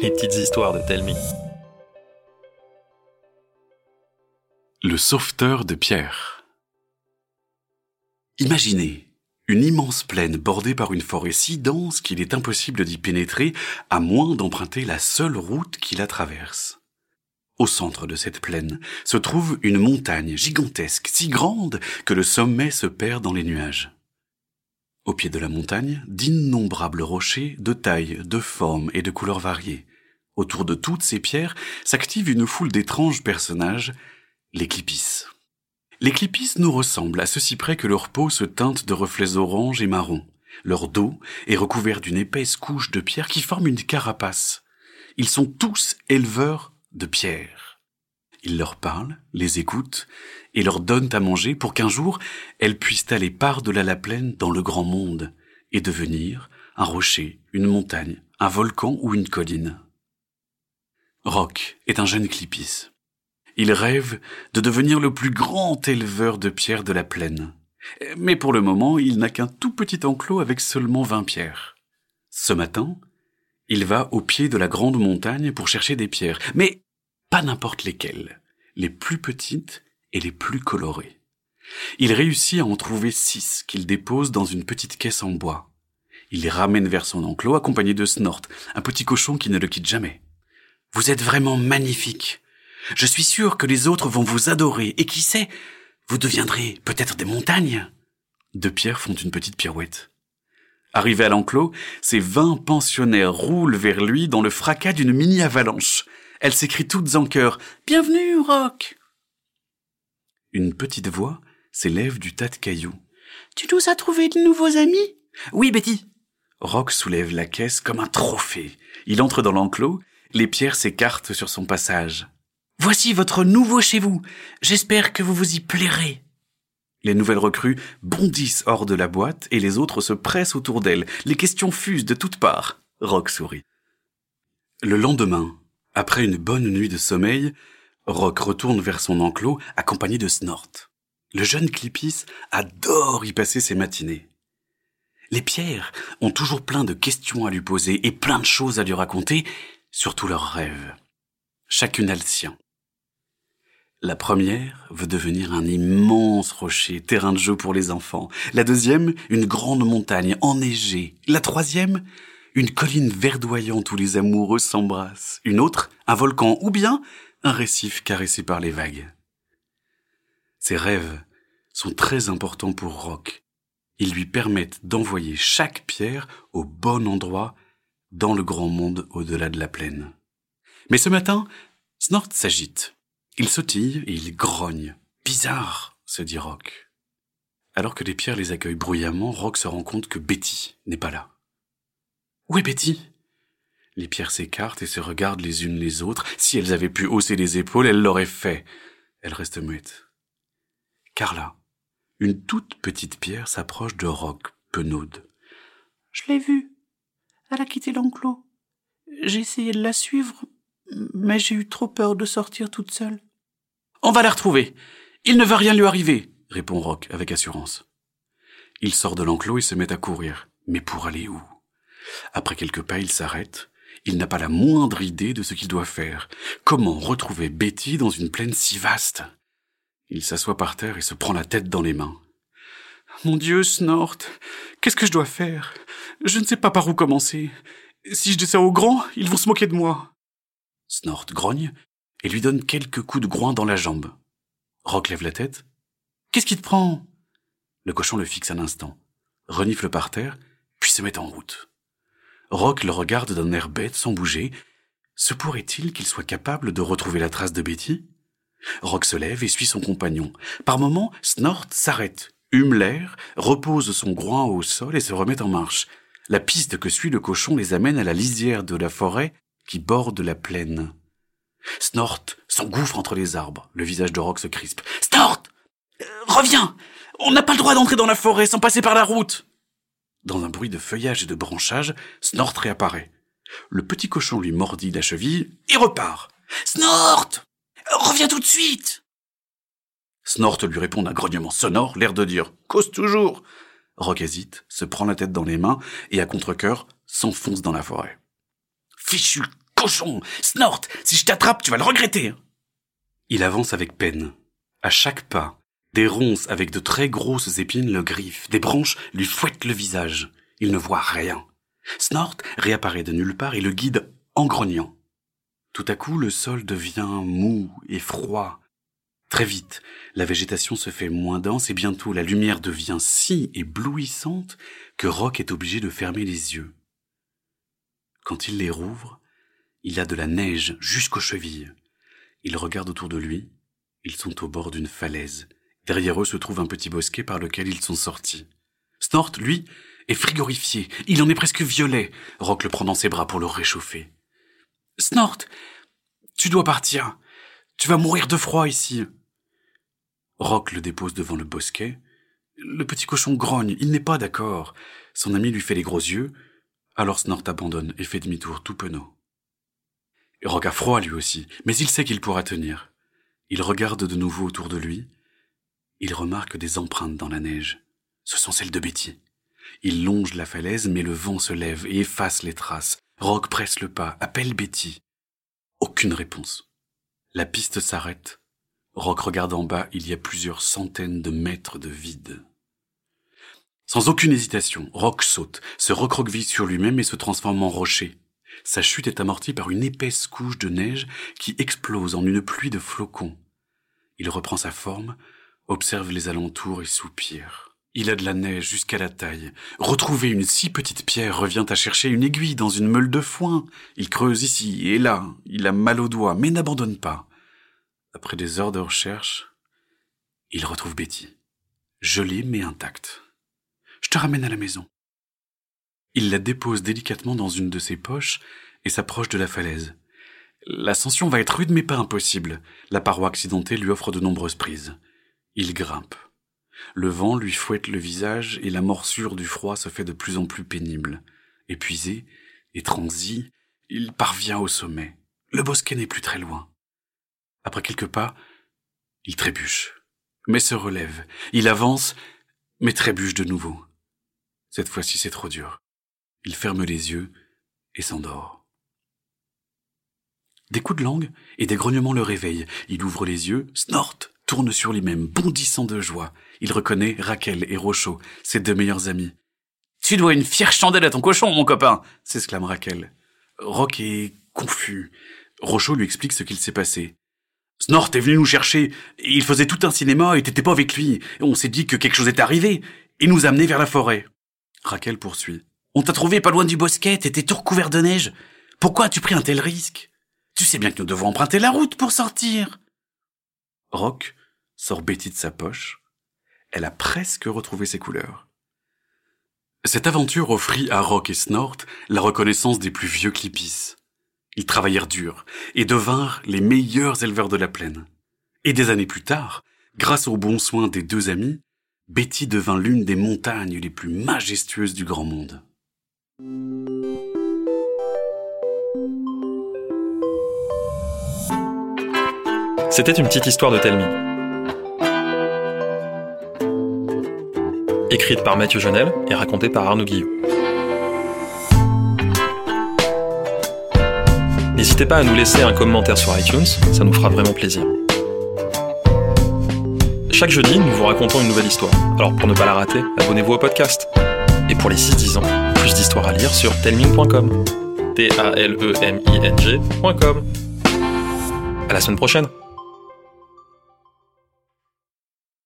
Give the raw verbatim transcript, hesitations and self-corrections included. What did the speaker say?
les petites histoires de Telmy. Le sauveteur de Pierre. Imaginez une immense plaine bordée par une forêt si dense qu'il est impossible d'y pénétrer à moins d'emprunter la seule route qui la traverse. Au centre de cette plaine se trouve une montagne gigantesque, si grande que le sommet se perd dans les nuages. Au pied de la montagne, d'innombrables rochers de taille, de forme et de couleurs variées. Autour de toutes ces pierres s'active une foule d'étranges personnages, les clipis. Les clipis nous ressemblent à ceci près que leur peau se teinte de reflets orange et marron. Leur dos est recouvert d'une épaisse couche de pierre qui forme une carapace. Ils sont tous éleveurs de pierre. Ils leur parlent, les écoutent et leur donnent à manger pour qu'un jour, elles puissent aller par delà la plaine dans le grand monde et devenir un rocher, une montagne, un volcan ou une colline. Roch est un jeune clipis. Il rêve de devenir le plus grand éleveur de pierre de la plaine. Mais pour le moment, il n'a qu'un tout petit enclos avec seulement vingt pierres. Ce matin, il va au pied de la grande montagne pour chercher des pierres, mais pas n'importe lesquelles, les plus petites et les plus colorées. Il réussit à en trouver six qu'il dépose dans une petite caisse en bois. Il les ramène vers son enclos accompagné de Snort, un petit cochon qui ne le quitte jamais. « Vous êtes vraiment magnifique. Je suis sûr que les autres vont vous adorer et qui sait, vous deviendrez peut-être des montagnes. » Deux pierres font une petite pirouette. Arrivé à l'enclos, ses vingt pensionnaires roulent vers lui dans le fracas d'une mini-avalanche. Elles s'écrient toutes en chœur « Bienvenue, Roch !» Une petite voix s'élève du tas de cailloux. « Tu nous as trouvé de nouveaux amis ?»« Oui, Betty !» Roch soulève la caisse comme un trophée. Il entre dans l'enclos, les pierres s'écartent sur son passage. « Voici votre nouveau chez vous. J'espère que vous vous y plairez. » Les nouvelles recrues bondissent hors de la boîte et les autres se pressent autour d'elles. Les questions fusent de toutes parts. Roch sourit. Le lendemain, après une bonne nuit de sommeil, Roch retourne vers son enclos accompagné de Snort. Le jeune clipis adore y passer ses matinées. Les pierres ont toujours plein de questions à lui poser et plein de choses à lui raconter, surtout leurs rêves. Chacune a le sien. La première veut devenir un immense rocher, terrain de jeu pour les enfants. La deuxième, une grande montagne enneigée. La troisième, une colline verdoyante où les amoureux s'embrassent. Une autre, un volcan ou bien un récif caressé par les vagues. Ces rêves sont très importants pour Roch. Ils lui permettent d'envoyer chaque pierre au bon endroit dans le grand monde au-delà de la plaine. Mais ce matin, Snort s'agite. Il sautille et il grogne. « Bizarre !» se dit Roch. Alors que les pierres les accueillent bruyamment, Roch se rend compte que Betty n'est pas là. « Où est Betty ?» Les pierres s'écartent et se regardent les unes les autres. Si elles avaient pu hausser les épaules, elles l'auraient fait. Elles restent muettes. Carla, une toute petite pierre, s'approche de Roch, penaude. « Je l'ai vue. Elle a quitté l'enclos. J'ai essayé de la suivre, mais j'ai eu trop peur de sortir toute seule. » « On va la retrouver. Il ne va rien lui arriver !» répond Roch avec assurance. Il sort de l'enclos et se met à courir. Mais pour aller où ? Après quelques pas, il s'arrête. Il n'a pas la moindre idée de ce qu'il doit faire. Comment retrouver Betty dans une plaine si vaste ? Il s'assoit par terre et se prend la tête dans les mains. « Mon Dieu, Snort, qu'est-ce que je dois faire ? Je ne sais pas par où commencer. Si je dis ça aux grands, ils vont se moquer de moi. » Snort grogne et lui donne quelques coups de groin dans la jambe. Roch lève la tête. « Qu'est-ce qui te prend ?» Le cochon le fixe un instant, renifle par terre, puis se met en route. Roch le regarde d'un air bête, sans bouger. Se pourrait-il qu'il soit capable de retrouver la trace de Betty ? Roch se lève et suit son compagnon. Par moments, Snort s'arrête, hume l'air, repose son groin au sol et se remet en marche. La piste que suit le cochon les amène à la lisière de la forêt qui borde la plaine. Snort s'engouffre entre les arbres. Le visage de Roch se crispe. « Snort ! euh, Reviens ! On n'a pas le droit d'entrer dans la forêt sans passer par la route !» Dans un bruit de feuillage et de branchage, Snort réapparaît. Le petit cochon lui mordit la cheville et repart. « Snort ! Reviens tout de suite !» Snort lui répond d'un grognement sonore, l'air de dire « Cause toujours !» Roch hésite, se prend la tête dans les mains et à contre-cœur s'enfonce dans la forêt. « Fichu cochon! Snort! Si je t'attrape, tu vas le regretter! » Il avance avec peine. À chaque pas, des ronces avec de très grosses épines le griffent, des branches lui fouettent le visage. Il ne voit rien. Snort réapparaît de nulle part et le guide en grognant. Tout à coup, le sol devient mou et froid. Très vite, la végétation se fait moins dense et bientôt la lumière devient si éblouissante que Roch est obligé de fermer les yeux. Quand il les rouvre, il a de la neige jusqu'aux chevilles. Il regarde autour de lui, ils sont au bord d'une falaise. Derrière eux se trouve un petit bosquet par lequel ils sont sortis. Snort, lui, est frigorifié, il en est presque violet. Roch le prend dans ses bras pour le réchauffer. « Snort, tu dois partir, tu vas mourir de froid ici. » Roch le dépose devant le bosquet. Le petit cochon grogne, il n'est pas d'accord. Son ami lui fait les gros yeux, alors Snort abandonne et fait demi-tour tout penaud. Roch a froid lui aussi, mais il sait qu'il pourra tenir. Il regarde de nouveau autour de lui. Il remarque des empreintes dans la neige. Ce sont celles de Betty. Il longe la falaise, mais le vent se lève et efface les traces. Roch presse le pas, appelle Betty. Aucune réponse. La piste s'arrête. Roch regarde en bas, il y a plusieurs centaines de mètres de vide. Sans aucune hésitation, Roch saute, se recroqueville sur lui-même et se transforme en rocher. Sa chute est amortie par une épaisse couche de neige qui explose en une pluie de flocons. Il reprend sa forme, observe les alentours et soupire. Il a de la neige jusqu'à la taille. Retrouver une si petite pierre revient à chercher une aiguille dans une meule de foin. Il creuse ici et là, il a mal aux doigts, mais n'abandonne pas. Après des heures de recherche, il retrouve Betty, gelée mais intacte. « Je te ramène à la maison. » Il la dépose délicatement dans une de ses poches et s'approche de la falaise. L'ascension va être rude mais pas impossible. La paroi accidentée lui offre de nombreuses prises. Il grimpe. Le vent lui fouette le visage et la morsure du froid se fait de plus en plus pénible. Épuisé et transi, il parvient au sommet. Le bosquet n'est plus très loin. Après quelques pas, il trébuche, mais se relève. Il avance, mais trébuche de nouveau. Cette fois-ci, c'est trop dur. Il ferme les yeux et s'endort. Des coups de langue et des grognements le réveillent. Il ouvre les yeux, snorte, tourne sur lui-même, bondissant de joie. Il reconnaît Raquel et Rochaud, ses deux meilleurs amis. « Tu dois une fière chandelle à ton cochon, mon copain !» s'exclame Raquel. Roch est confus. Rochaud lui explique ce qu'il s'est passé. « Snort est venu nous chercher. Il faisait tout un cinéma et t'étais pas avec lui. On s'est dit que quelque chose est arrivé. Il nous a amenés vers la forêt. » Raquel poursuit. « On t'a trouvé pas loin du bosquet, t'étais tout recouvert de neige. Pourquoi as-tu pris un tel risque? Tu sais bien que nous devons emprunter la route pour sortir. » Roch sort Betty de sa poche. Elle a presque retrouvé ses couleurs. Cette aventure offrit à Roch et Snort la reconnaissance des plus vieux clipis. Ils travaillèrent dur et devinrent les meilleurs éleveurs de la plaine. Et des années plus tard, grâce aux bons soins des deux amis, Betty devint l'une des montagnes les plus majestueuses du grand monde. C'était une petite histoire de Telmy. Écrite par Mathieu Genel et racontée par Arnaud Guillot. N'hésitez pas à nous laisser un commentaire sur iTunes, ça nous fera vraiment plaisir. Chaque jeudi, nous vous racontons une nouvelle histoire. Alors pour ne pas la rater, abonnez-vous au podcast. Et pour les six dix ans, plus d'histoires à lire sur taleming point com. T A L E M I N G point com. À la semaine prochaine.